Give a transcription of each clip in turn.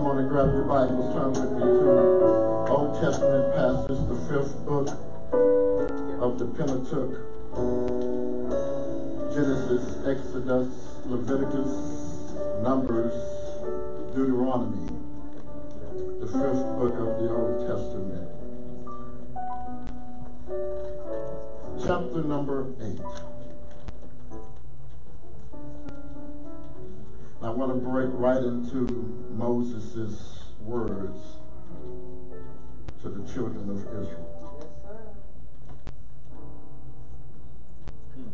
Come on and grab your Bible, turn with me to Old Testament passage, the fifth book of the Pentateuch. Genesis, Exodus, Leviticus, Numbers, Deuteronomy, the fifth book of the Old Testament. Chapter number 8. I want to break right into Moses' words to the children of Israel. Yes, sir.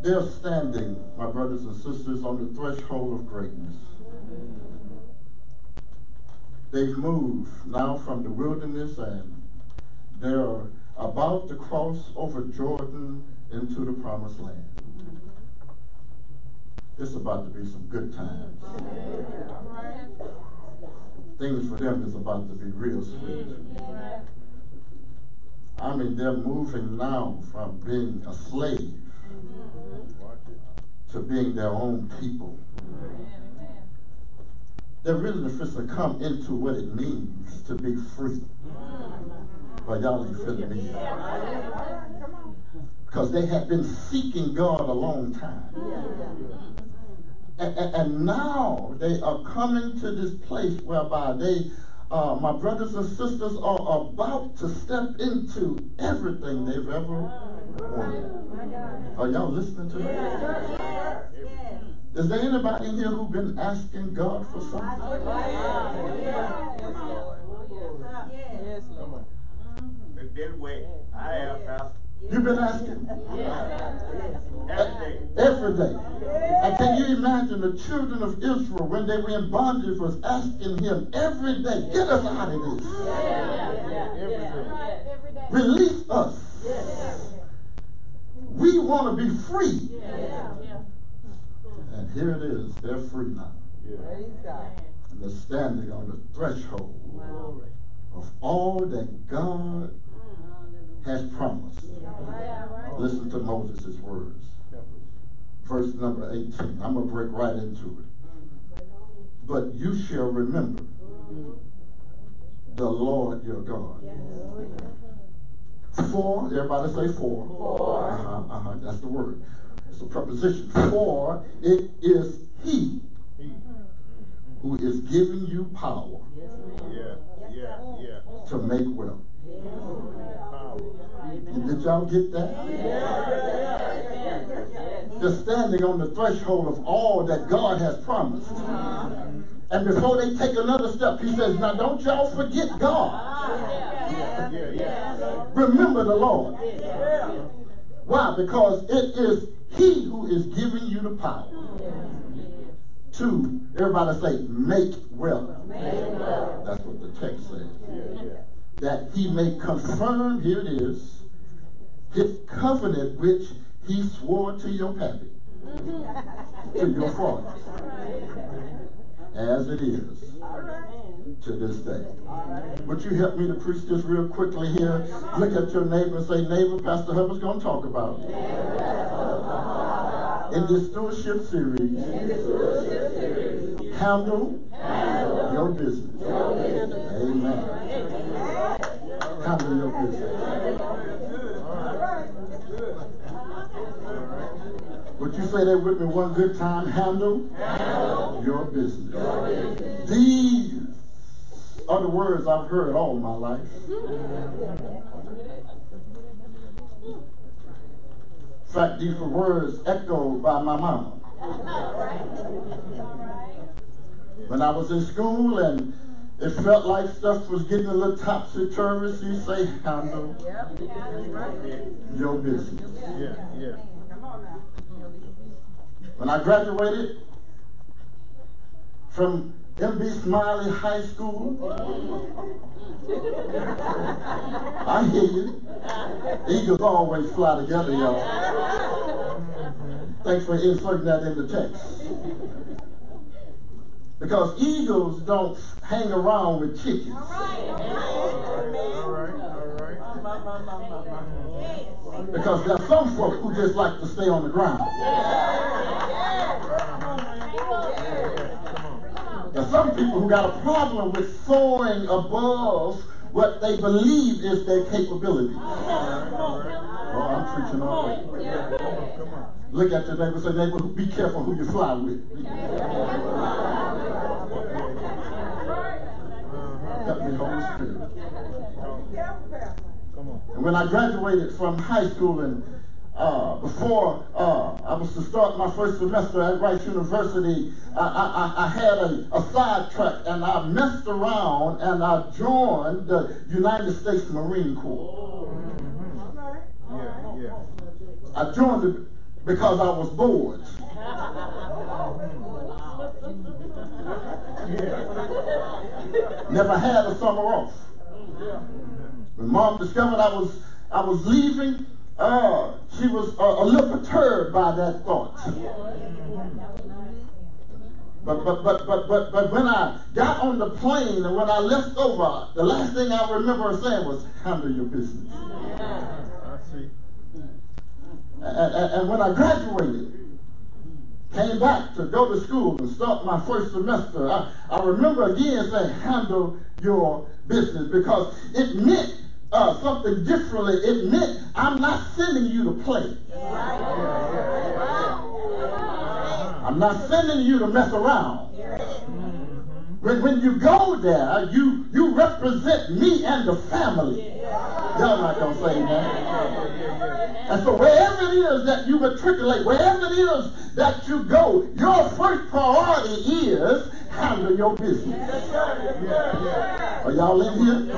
They're standing, my brothers and sisters, on the threshold of greatness. They've moved now from the wilderness and they're about to cross over Jordan into the promised land. It's about to be some good times. Yeah. Things for them is about to be real sweet. Yeah. I mean, they're moving now from being a slave to being their own people. Yeah. They're really fixing to come into what it means to be free. Yeah. But y'all ain't feeling me. Because they had been seeking God a long time. Yeah. And now they are coming to this place whereby they, my brothers and sisters, are about to step into everything they've ever wanted. Are y'all listening to me? Yeah. Is there anybody in here who's been asking God for something? Yeah. Yes, Lord. I have, Pastor. You've been asking? Yes. Every day. And can you imagine the children of Israel when they were in bondage was asking him every day, get us out of this. Every day. Release us. We want to be free. And here it is, they're free now. And they're standing on the threshold of all that God has promised. Listen to Moses' words. Verse number 18. I'm going to break right into it. But you shall remember the Lord your God. For, everybody say for. For. That's the word. It's a preposition. For it is he who is giving you power to make wealth. Did y'all get that? They're standing on the threshold of all that God has promised. And before they take another step, he says, now don't y'all forget God. Remember the Lord. Why? Because it is he who is giving you the power to, everybody say, make wealth. That's what the text says. That he may confirm, here it is, his covenant which he swore to your pappy, to your father, as it is to this day. Would you help me to preach this real quickly here? Look at your neighbor and say, neighbor, Pastor Hubbard's going to talk about it. In this stewardship series, handle your business. Amen. Handle your business. Would you say that with me one good time? Handle your business. These are the words I've heard all my life. In fact, these were words echoed by my mama. When I was in school and it felt like stuff was getting a little topsy-turvy, so you say, handle your business. When I graduated from M.B. Smiley High School, I hear you. Eagles always fly together, y'all. Thanks for inserting that in the text. Because eagles don't hang around with chickens. All right. Because there are some folk who just like to stay on the ground. There's some people who got a problem with soaring above what they believe is their capability. Oh, I'm preaching all right. Yeah. Look at your neighbor and say, neighbor, be careful who you fly with. Help me, Holy Spirit. And when I graduated from high school and before I was to start my first semester at Rice University, I had a sidetrack, and I messed around and I joined the United States Marine Corps. Mm-hmm. All right. Yeah. I joined it because I was bored. Yeah. Never had a summer off. When Mom discovered I was leaving, she was a little perturbed by that thought. But when I got on the plane and when I left over, the last thing I remember her saying was, handle your business. I see. And when I graduated, came back to go to school and start my first semester, I remember again saying, handle your business, because it meant something differently. It meant I'm not sending you to play. I'm not sending you to mess around. When you go there, you represent me and the family. Y'all not gonna say that. And so wherever it is that you matriculate, wherever it is that you go, your first priority is handle your business. Are y'all in here?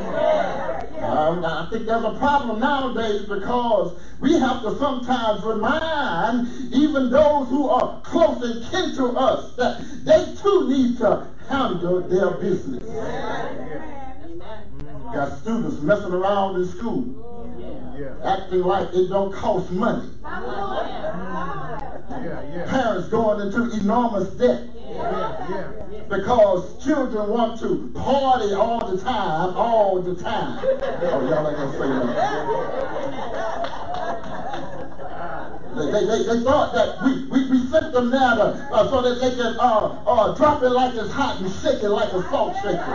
I think there's a problem nowadays because we have to sometimes remind even those who are close and kin to us that they too need to handle their business. Got students messing around in school, acting like it don't cost money. Parents going into enormous debt. Because children want to party all the time. Oh, y'all ain't gonna say that. They thought that we sent them there so that they can drop it like it's hot and shake it like a salt shaker.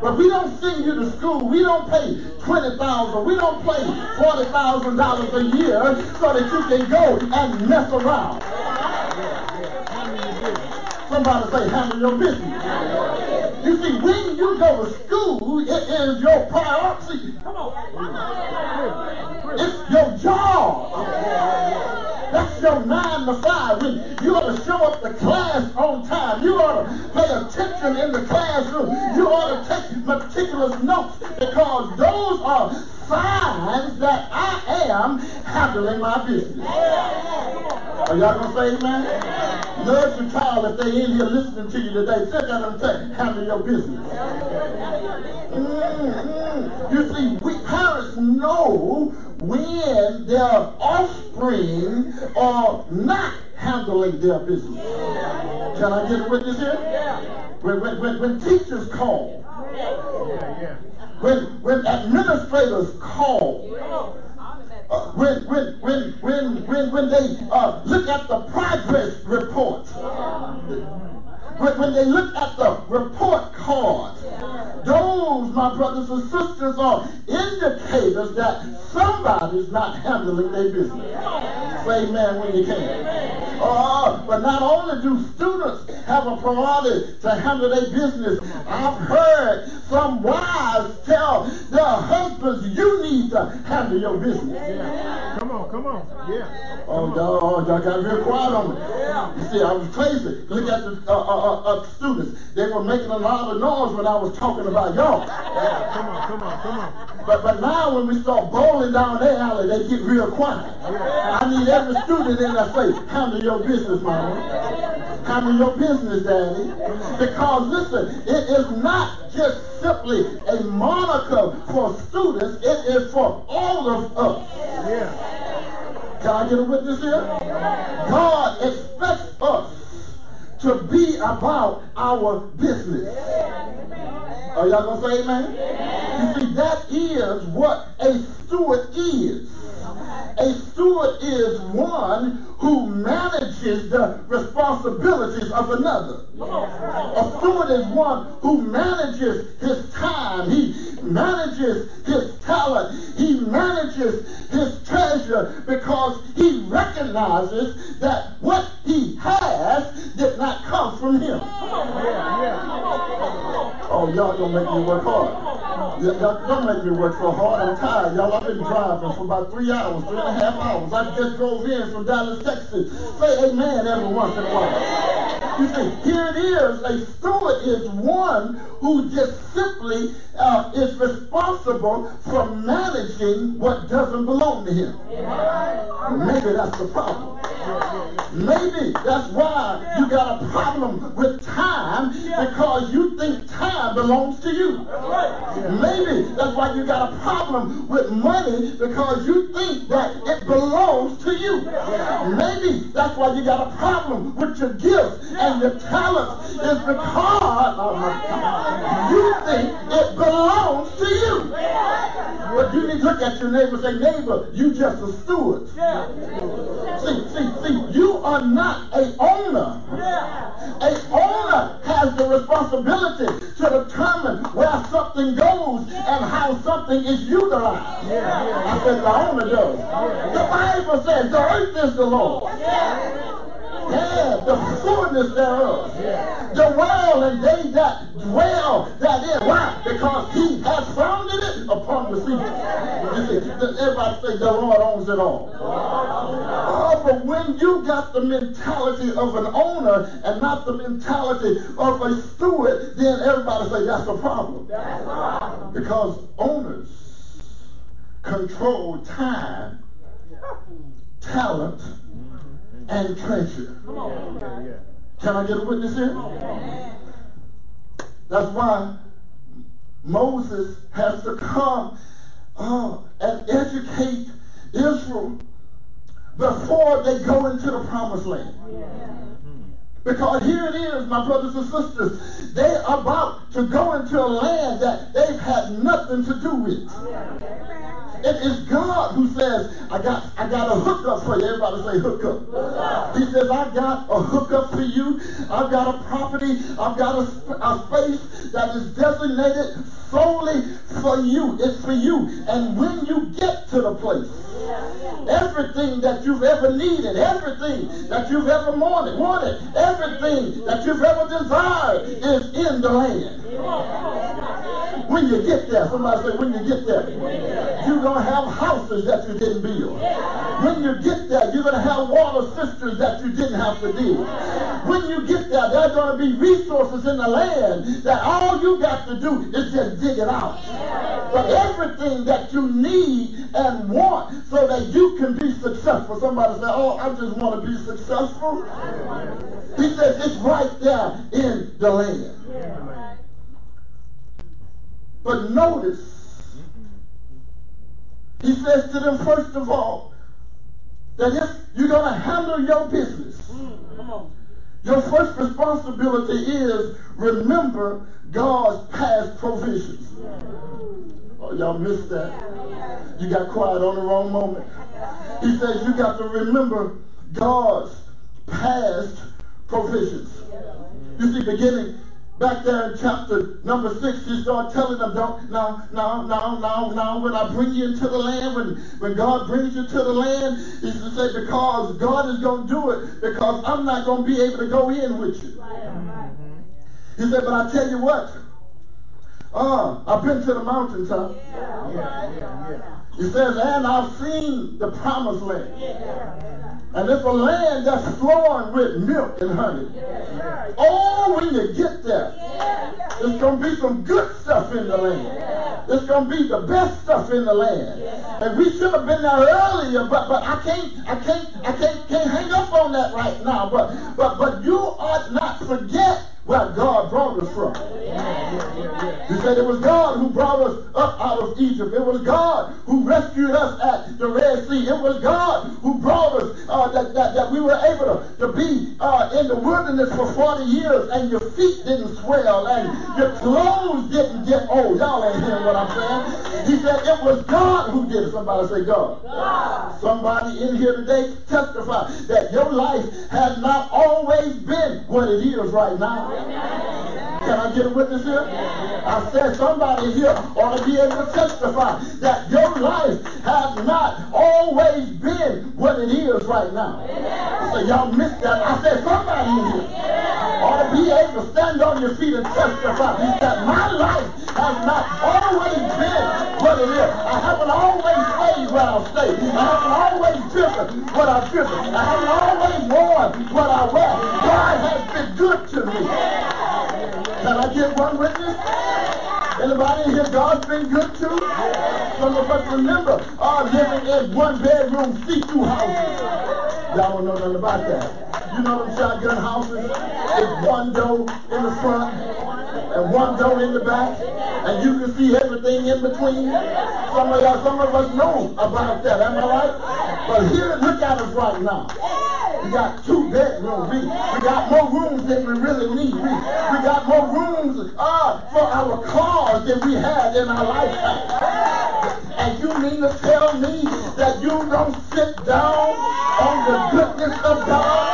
But we don't send you to school. We don't pay $20,000. We don't pay $40,000 a year so that you can go and mess around. Somebody say, handle your business. You see, when you go to school, it is your priority. It's your job. That's your 9 to 5. When you ought to show up to class on time. You ought to pay attention in the classroom. You ought to take meticulous notes, because those are signs that I am handling my business. Are y'all going to say amen? Nurse your child if they in here listening to you today. Sit down and say, handle your business. Mm-hmm. You see, we parents know when their offspring are not handling their business. Can I get a witness here? When teachers call, when administrators call, when they look at the progress report, when they look at the report card, those, my brothers and sisters, are indicators that somebody's not handling their business. Say amen when you can. But not only do students have a priority to handle their business, I've heard some wives tell their husbands, you need to handle your business. Yeah. Come on. Yeah. Y'all got real quiet on me. Yeah. You see, I was crazy. Look at the students. They were making a lot of noise when I was talking about y'all. Yeah. Come on. But now when we start bowling down their alley, they get real quiet. Yeah. I need every student in that say, handle your business, mama. Handle your business, daddy. Because listen, it is not just simply a moniker for students, it is for all of us. Yeah. Can I get a witness here? God expects us to be about our business. Are y'all going to say amen? Yeah. You see, that is what a steward is. A steward is one who manages manages the responsibilities of another. A steward is one who manages his time. He manages his talent. He manages his treasure because he recognizes that what he has did not come from him. Oh, y'all gonna make me work hard. Y'all don't make me work so hard. I'm tired, y'all. I've been driving for about 3 and a half hours. I just drove in from Dallas, Texas. Say amen every once in a while. You see, here it is. A steward is one who just simply is responsible for managing what doesn't belong to him. Maybe that's the problem. Maybe that's why you got a problem with time, because you think time belongs to you. Maybe that's why you got a problem with money, because you think that it belongs to you. Maybe that's why you got a problem with your gifts and your talents, is because you think it belongs to you. But you need to look at your neighbor and say, neighbor, you just a steward. See, you are not an owner. An owner has the responsibility to determine where something goes and how something is utilized. I said the owner does. The Bible says the earth is the Lord's. The fullness thereof. The world and they that dwell therein. Why? Because he has founded it upon the sea. You see, everybody say the Lord owns it all. Oh, but when you got the mentality of an owner and not the mentality of a steward, then everybody say that's a problem. Because owners control time, talent, and treasure. Can I get a witness here? That's why Moses has to come and educate Israel before they go into the promised land. Because here it is, my brothers and sisters, they are about to go into a land that they've had nothing to do with. It is God who says, I got a hookup for you. Everybody say hookup. He says, I got a hookup for you. I've got a property. I've got a space that is designated solely for you. It's for you. And when you get to the place, everything that you've ever needed, everything that you've ever wanted, everything that you've ever desired is in the land. When you get there, somebody say, when you get there, you're going to have houses that you didn't build. When you get there, you're going to have water cisterns that you didn't have to dig. When you get there, there are going to be resources in the land that all you got to do is just dig it out. But everything that you need and want so that you can be successful. Somebody say, oh, I just want to be successful. He says it's right there in the land. But notice, he says to them, first of all, that if you're going to handle your business, your first responsibility is remember God's past provisions. Oh, y'all missed that. You got quiet on the wrong moment. He says you got to remember God's past provisions. You see, beginning back there in chapter number 6, he starts telling them, when I bring you into the land, when God brings you to the land, he's to say, because God is going to do it, because I'm not going to be able to go in with you. He said, but I tell you what, I've been to the mountaintop. He says, and I've seen the promised land. And it's a land that's flowing with milk and honey. Oh, when you get there, there's going to be some good stuff in the land. There's going to be the best stuff in the land. And we should have been there earlier, but I can't hang up on that right now. But you ought not forget that God brought us from. He said it was God who brought us up out of Egypt. It was God who rescued us at the Red Sea. It was God who brought us that we were able to be in the wilderness for 40 years and your feet didn't swell and your clothes didn't get old. Y'all ain't hearing what I'm saying. He said it was God who did it. Somebody say God. God. Somebody in here today testify that your life has not always been what it is right now. Amen. Can I get a witness here? Amen. I said somebody here ought to be able to testify that your life has not always been what it is right now. Amen. So y'all missed that. I said somebody in here ought to be able to stand on your feet and testify that my life has not always been what it is. I haven't always stayed where I've stayed. I haven't always driven what I've driven. I haven't always worn what I wear. God has been good to me. Can I get one witness? Anybody in here God's been good to? Some of us remember are living in one-bedroom see-through houses. Y'all don't know nothing about that. You know them shotgun houses? It's one door in the front and one door in the back, and you can see everything in between. Some of us know about that, am I right? But here, look at us right now. We got two bedrooms. We got more rooms than we really need. We got more rooms for our cars than we had in our lifetime. And you mean to tell me that you don't sit down on the goodness of God?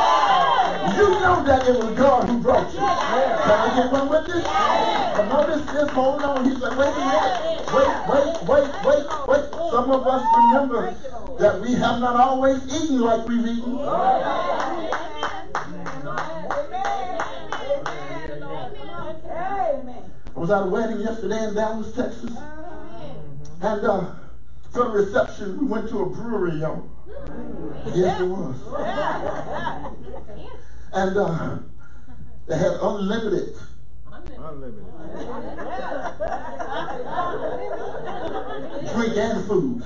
You know that it was God who brought you. Can I get one with this? But notice this, hold on. He said, wait a minute. Wait. Some of us remember that we have not always eaten like we've eaten. I was at a wedding yesterday in Dallas, Texas. And for the reception, we went to a brewery, y'all. Yes, it was. And they had unlimited drink and food.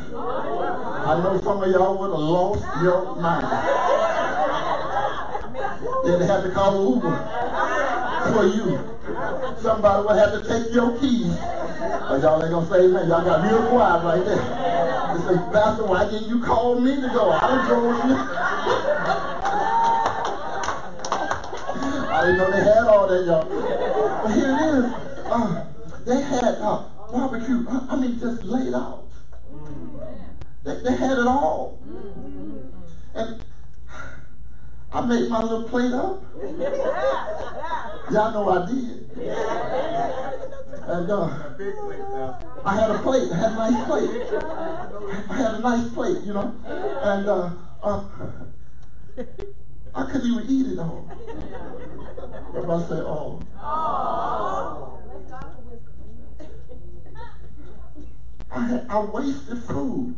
I know some of y'all would have lost your mind. They'd have to call Uber for you. Somebody would have to take your keys. Or y'all ain't gonna say amen. Y'all got real quiet right there. They say, Pastor, why didn't you call me to go? I didn't know they had all that, y'all. But here it is. They had barbecue. I mean, just laid out. They had it all. And I made my little plate up. Y'all know I did. And I had a plate. I had a nice plate. You know. And I couldn't even eat it all. Everybody say, oh. Oh. I wasted food.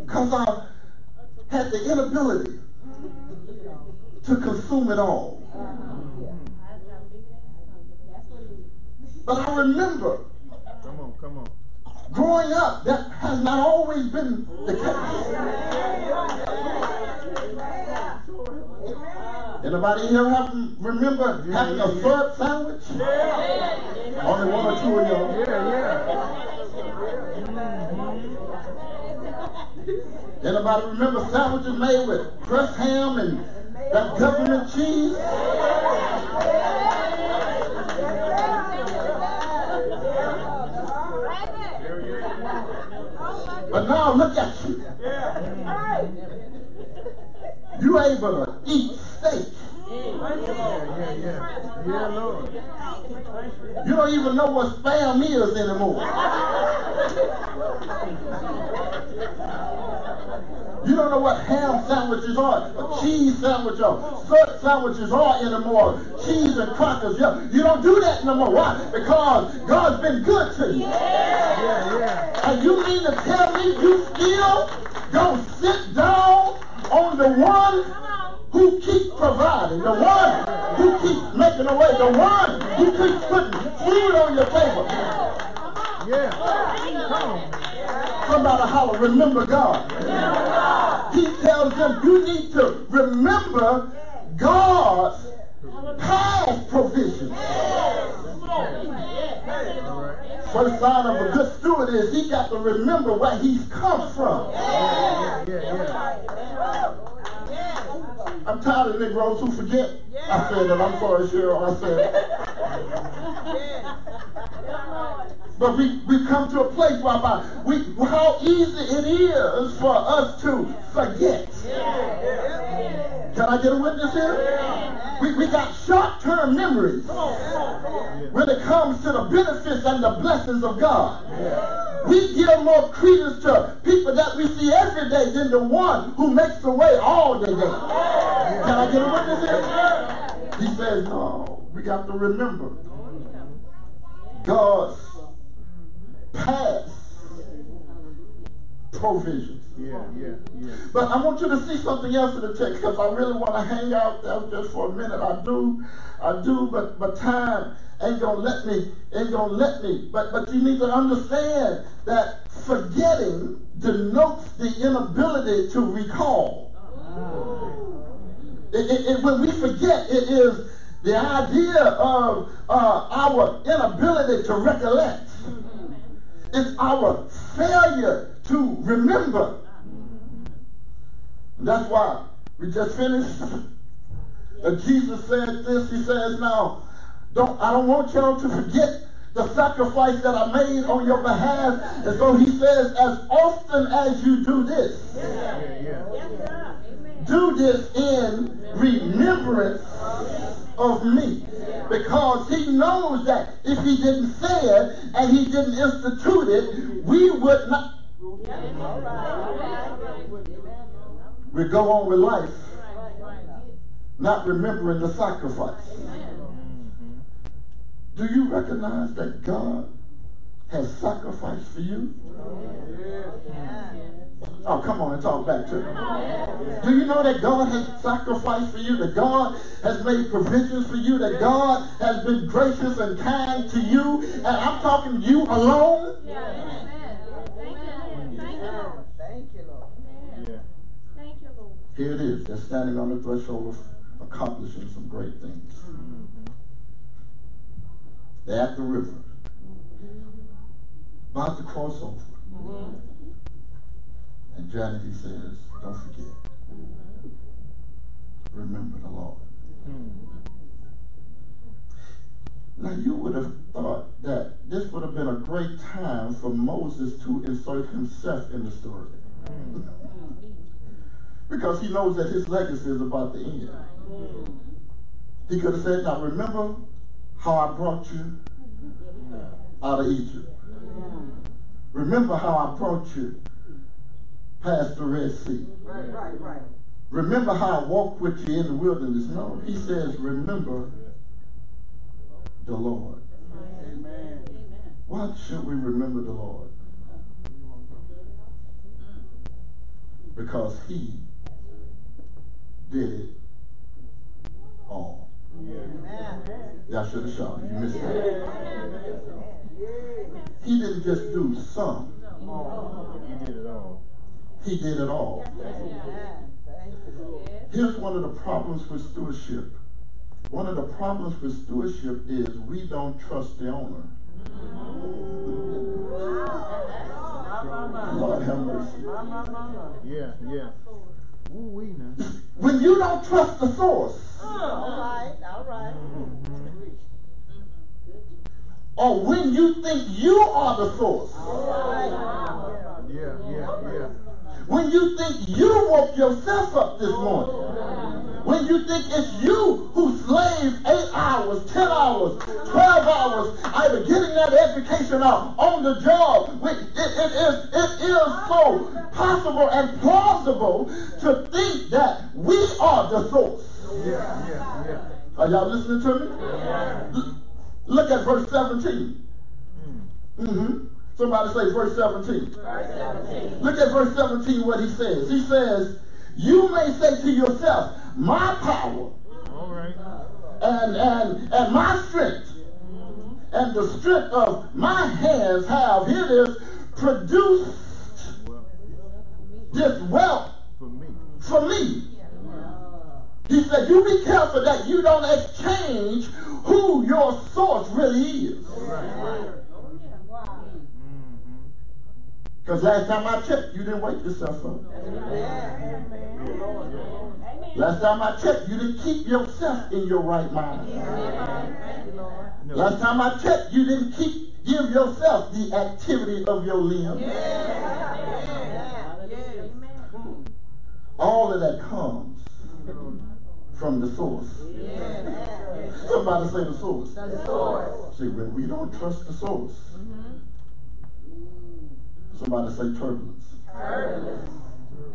Because I had the inability to consume it all. But I remember Come on. Growing up, that has not always been the case. Anybody here remember having a third sandwich? Only one or two of y'all. Anybody remember sandwiches made with crushed ham and that government cheese? But now look at you. You able to eat steak. Yeah, Lord. You don't even know what Spam is anymore. You don't know what ham sandwiches are, or cheese sandwiches are, sub sandwiches are anymore, cheese and crackers. Yeah. You don't do that no more. Why? Because God's been good to you. And you mean to tell me you still gonna sit down on the one who keeps providing, the one who keeps making a way, the one who keeps putting food on your table? Yeah. Come on. Somebody holler, remember God. He tells them, you need to remember God's past provision. First sign of a good steward is he got to remember where he's come from. I'm tired of Negroes who forget. I said that. I'm sorry, Cheryl. I said it. But we come to a place where how easy it is for us to forget. Can I get a witness here? We got short-term memories when it comes to the benefits and the blessings of God. We give more credence to people that we see every day than the one who makes the way all the day. Can I get a witness here? He says, no, we got to remember God's past provisions. But I want you to see something else in the text, because I really want to hang out there just for a minute. I do, but time ain't gonna let me. But you need to understand that forgetting denotes the inability to recall. When we forget, it is the idea of our inability to recollect. It's our failure to remember. That's why we just finished that Jesus said this. He says, now, I don't want y'all to forget the sacrifice that I made on your behalf. And so he says, as often as you do this, do this in remembrance of me. Because he knows that if he didn't say it and he didn't institute it, we would not. We go on with life not remembering the sacrifice. Do you recognize that God has sacrificed for you? Oh, come on and talk back to me. Do you know that God has sacrificed for you? That God has made provisions for you? That God has been gracious and kind to you? And I'm talking you alone? Here it is. They're standing on the threshold of accomplishing some great things. They're at the river, about to cross over. And Janity says, don't forget. Remember the Lord. Now you would have thought that this would have been a great time for Moses to insert himself in the story. Because he knows that his legacy is about to end. He could have said, now remember how I brought you out of Egypt. Remember how I brought you past the Red Sea. Remember how I walked with you in the wilderness. No, he says, remember the Lord. Why should we remember the Lord? Because he did it all. Y'all should have shouted. You missed that. He didn't just do some. He did it all. He did it all. Here's one of the problems with stewardship. One of the problems with stewardship is we don't trust the owner. Lord have mercy. When you don't trust the source, or when you think you are the source, when you think you woke yourself up this morning, when you think it's you who slaves 8 hours, 10 hours, 12 hours, either getting that education out on the job, it is so possible and plausible to think that we are the source. Are y'all listening to me? Look at verse 17. Somebody say verse 17. Look at verse 17, what he says. He says, you may say to yourself, my power and my strength and the strength of my hands have, here it is, produced this wealth for me. for me. He said, you be careful that you don't exchange who your source really is. Because last time I checked, you didn't wake yourself up. Last time I checked, you didn't keep yourself in your right mind. Last time I checked, you didn't give yourself the activity of your limbs. All of that comes from the source. Somebody say the source. The source. See, when we don't trust the source, somebody say turbulence. Turbulence.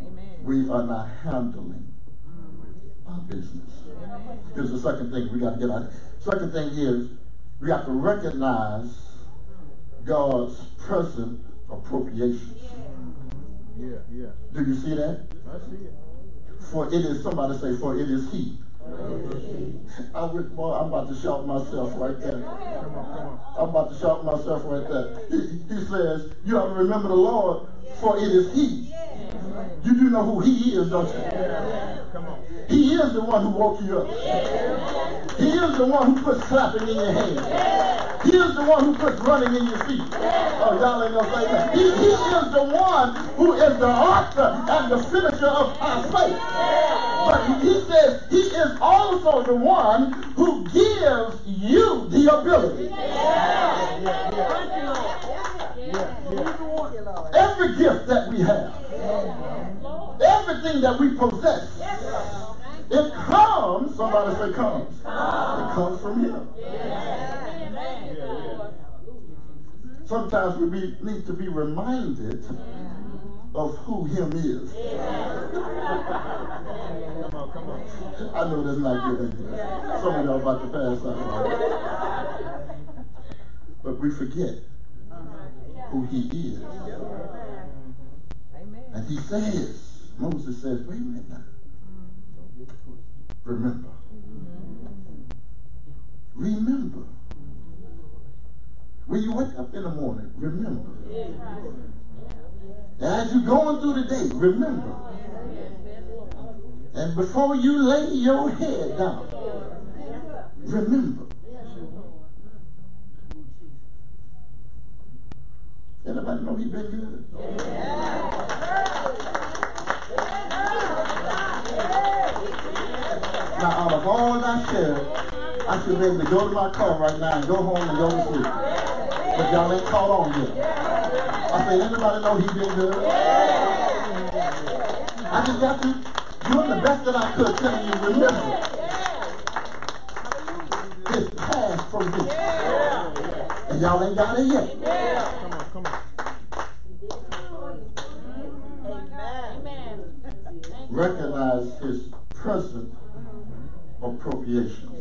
Amen. We are not handling our business. Amen. Here's the second thing we got to get out of here. Second thing is we have to recognize God's present appropriation. Yeah. Do you see that? I see it. For it is, somebody say, for it is he. I'm about to shout myself right there. I'm about to shout myself right there. He says, you have to remember the Lord, for it is he. You do know who he is, don't you? He is the one who woke you up. He is the one who puts slapping in your hand. He is the one who puts running in your feet. Oh, y'all ain't gonna say that. He is the one who is the author and the finisher of our faith. But he says he is also the one who gives you the ability. Every gift that we have, everything that we possess, it comes, somebody say comes. It comes from him. Sometimes we need to be reminded of who him is. Come on. I know that's not good. Some of y'all about to pass out. But we forget who he is. And he says, Moses says, wait a minute now. Remember. Remember. When you wake up in the morning, remember. As you're going through the day, remember. And before you lay your head down, remember. Anybody know he been good? Now, out of all I shared, I should be able to go to my car right now and go home and go to sleep. But y'all ain't caught on yet. I said, anybody know he been good? I just got to doing the best that I could, telling you, remember this past from him. And y'all ain't got it yet. Come on. Recognize his present appropriations.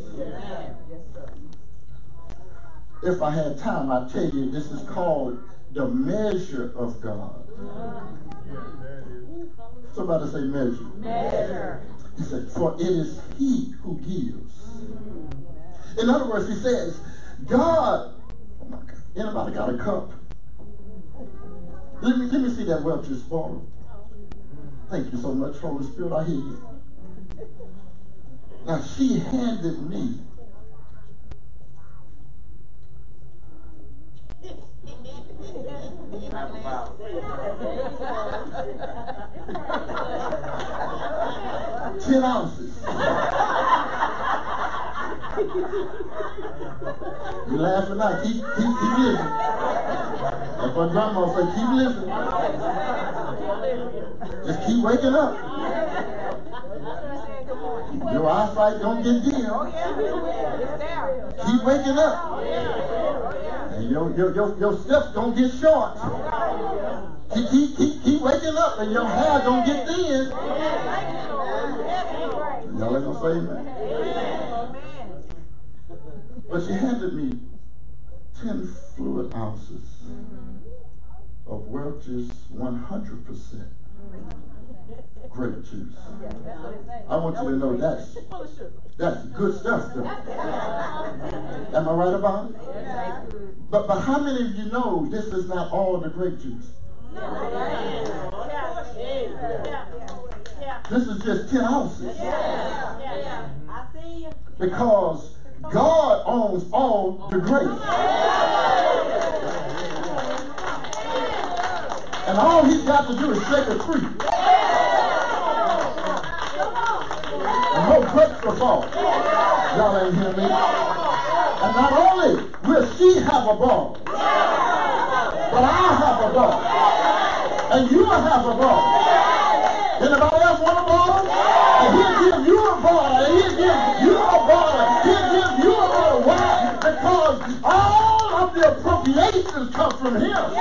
If I had time, I'd tell you this is called the measure of God. Somebody say measure. He said, for it is he who gives. In other words, he says, God, oh my God, anybody got a cup? Let me see that Welch's bottle. Thank you so much, Holy Spirit, I hear you. Now, she handed me $10. You laughing now? Keep listening. That's what Grandma said. Keep listening. Just keep waking up. Your eyesight don't get dim. Keep waking up. And your steps don't get short. Keep waking up and your hair don't get thin. Y'all ain't gonna say amen. But she handed me 10 fluid ounces of Welch's 100% grape juice. I want you to know that's good stuff though. Am I right about it? But how many of you know this is not all the grape juice? This is just 10 ounces. Yeah. Yeah. Yeah. I see you. Because God owns all the grace. Yeah. And all he's got to do is shake a tree. Yeah. And no breaks will fall. Y'all ain't hear me. And not only will she have a ball, but I'll have a ball. And you'll have a ball. Anybody else want a ball? And he'll give you a ball. And he'll give you a ball. He'll give you a ball. Why? Because all of the appropriations come from him.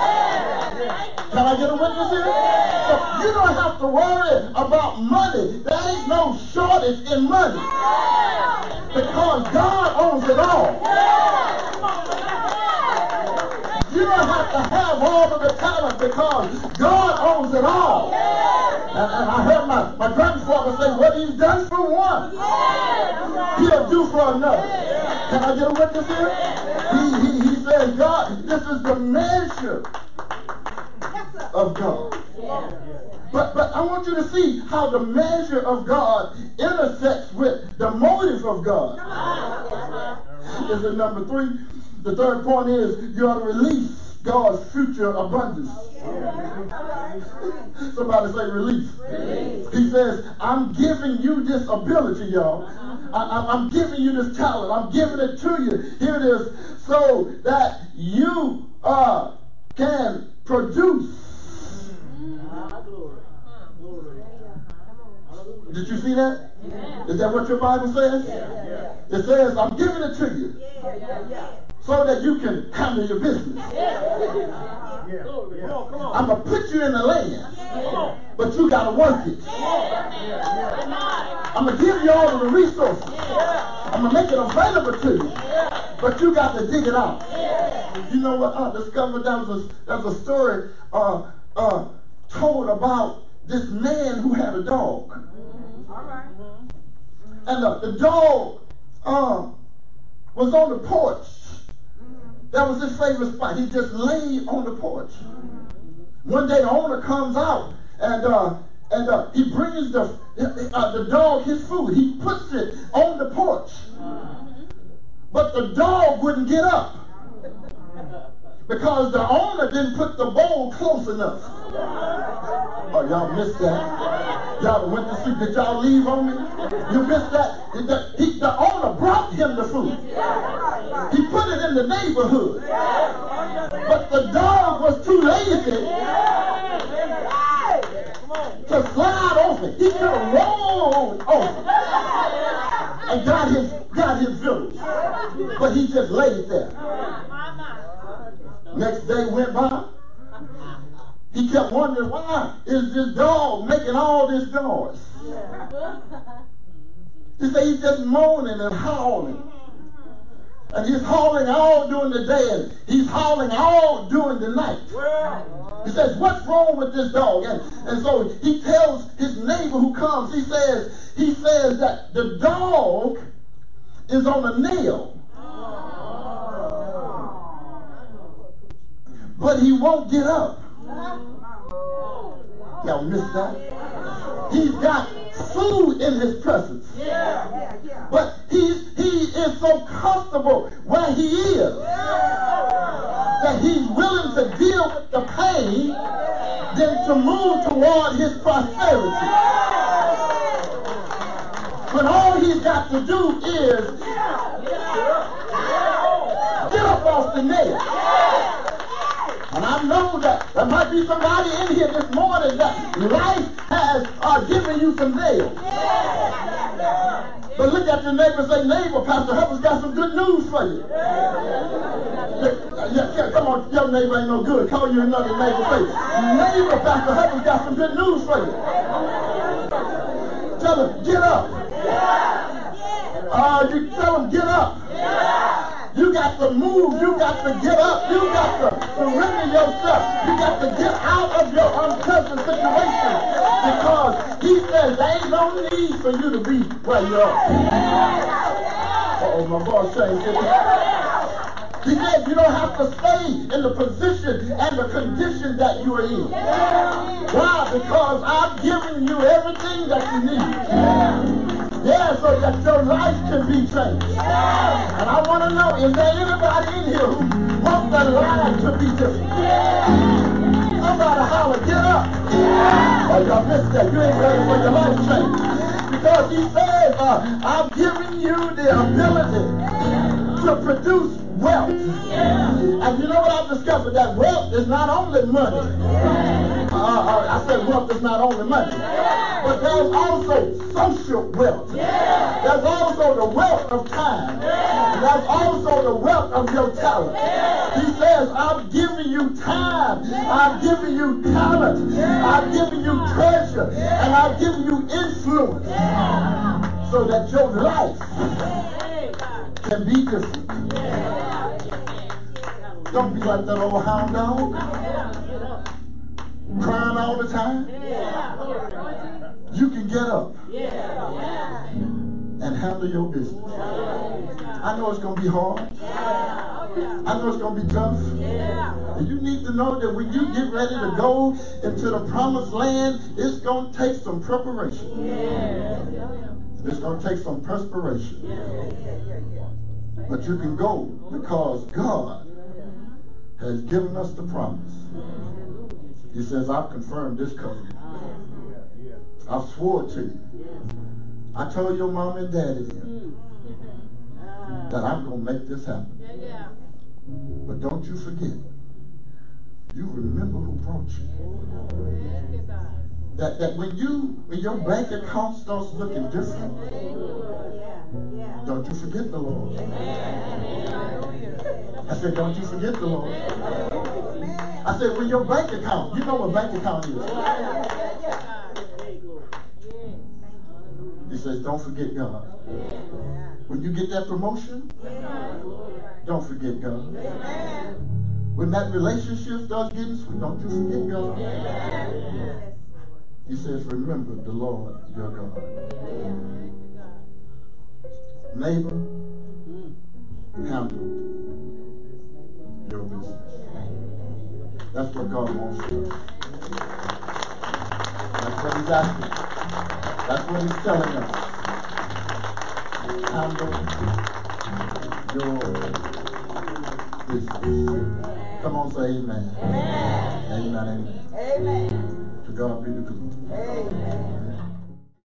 Can I get a witness here? So you don't have to worry about money. There ain't no shortage in money. Because God owns it all. You don't have to have all of the talent because God owns it all. And I heard my grandfather say, what he's done for one, he'll do for another. Can I get a witness here? He said, God, this is the measure of God. But I want you to see how the measure of God intersects with the motive of God. Is it number three? The third point is you ought to release God's future abundance. Somebody say release. Release. He says, I'm giving you this ability, y'all. I'm giving you this talent. I'm giving it to you. Here it is. So that you can produce. Did you see that? Yeah. Is that what your Bible says? Yeah. Yeah. It says, I'm giving it to you. Yeah. So that you can handle your business. Yeah. I'm going to put you in the land, but you got to work it. I'm going to give you all of the resources. I'm going to make it available to you, but you got to dig it out. You know what I discovered? There's a story told about this man who had a dog. And the dog was on the porch. That was his favorite spot. He just laid on the porch. One day the owner comes out and he brings the dog his food. He puts it on the porch. But the dog wouldn't get up because the owner didn't put the bowl close enough. Oh, y'all missed that. Y'all went to sleep. Did y'all leave on me? You missed that. The owner brought him the food. He put it in the neighborhood. But the dog was too lazy to slide over. He could have rolled over and got his village. But he just laid there. Next day went by. He kept wondering, why is this dog making all this noise? He said he's just moaning and howling. And he's howling all during the day and he's howling all during the night. He says, what's wrong with this dog? And so he tells his neighbor who comes, he says that the dog is on a nail. But he won't get up. Y'all missed that. He's got food in his presence. But he is so comfortable where he is that he's willing to deal with the pain than to move toward his prosperity. But all he's got to do is get up off the nail. And I know that there might be somebody in here this morning that life has given you some nails. But look at your neighbor and say, neighbor, Pastor Hubbard's got some good news for you. Yeah, come on, your neighbor ain't no good. Call you another neighbor. Say, neighbor, Pastor Hubbard's got some good news for you. Tell him, get up. You tell him, get up. You got to move. You got to get up. You got to surrender yourself. You got to get out of your unpleasant situation because he says there ain't no need for you to be where you are. Uh-oh, my voice changed. You don't have to stay in the position and the condition that you are in. Why? Because I've given you everything that you need. Yeah, so that your life can be changed. And I want to know, is there anybody in here who wants their life to be different? Somebody holler, get up. Oh, y'all missed that. You ain't ready for your life change. Because he says, I've given you the ability to produce wealth. And you know what I've discovered? That wealth is not only money. I said wealth is not only money. But there's also social wealth. There's also the wealth of time. There's also the wealth of your talent. He says, I've given you time. I've given you talent. I've given you treasure. And I've given you influence. So that your life can be different. Don't be like that old hound dog. Crying all the time. You can get up and handle your business. I know it's going to be hard. I know it's going to be tough. And you need to know that when you get ready to go into the promised land, it's going to take some preparation. It's going to take some perspiration. But you can go because God has given us the promise. He says, I've confirmed this covenant. I've swore to you. I told your mom and daddy that I'm going to make this happen. But don't you forget, you remember who brought you. That when your bank account starts looking different, don't you forget the Lord. I said, don't you forget the Lord. I said, when your bank account, you know what bank account is. He says, don't forget God. When you get that promotion, don't forget God. When that relationship starts getting sweet, don't you forget God. He says, remember the Lord your God. Neighbor, handle your business. That's what God wants from us. That's what he's asking. That's what he's telling us. Handle your business. Come on, say amen. Amen. Amen. Amen. Amen. To God be the glory. Amen.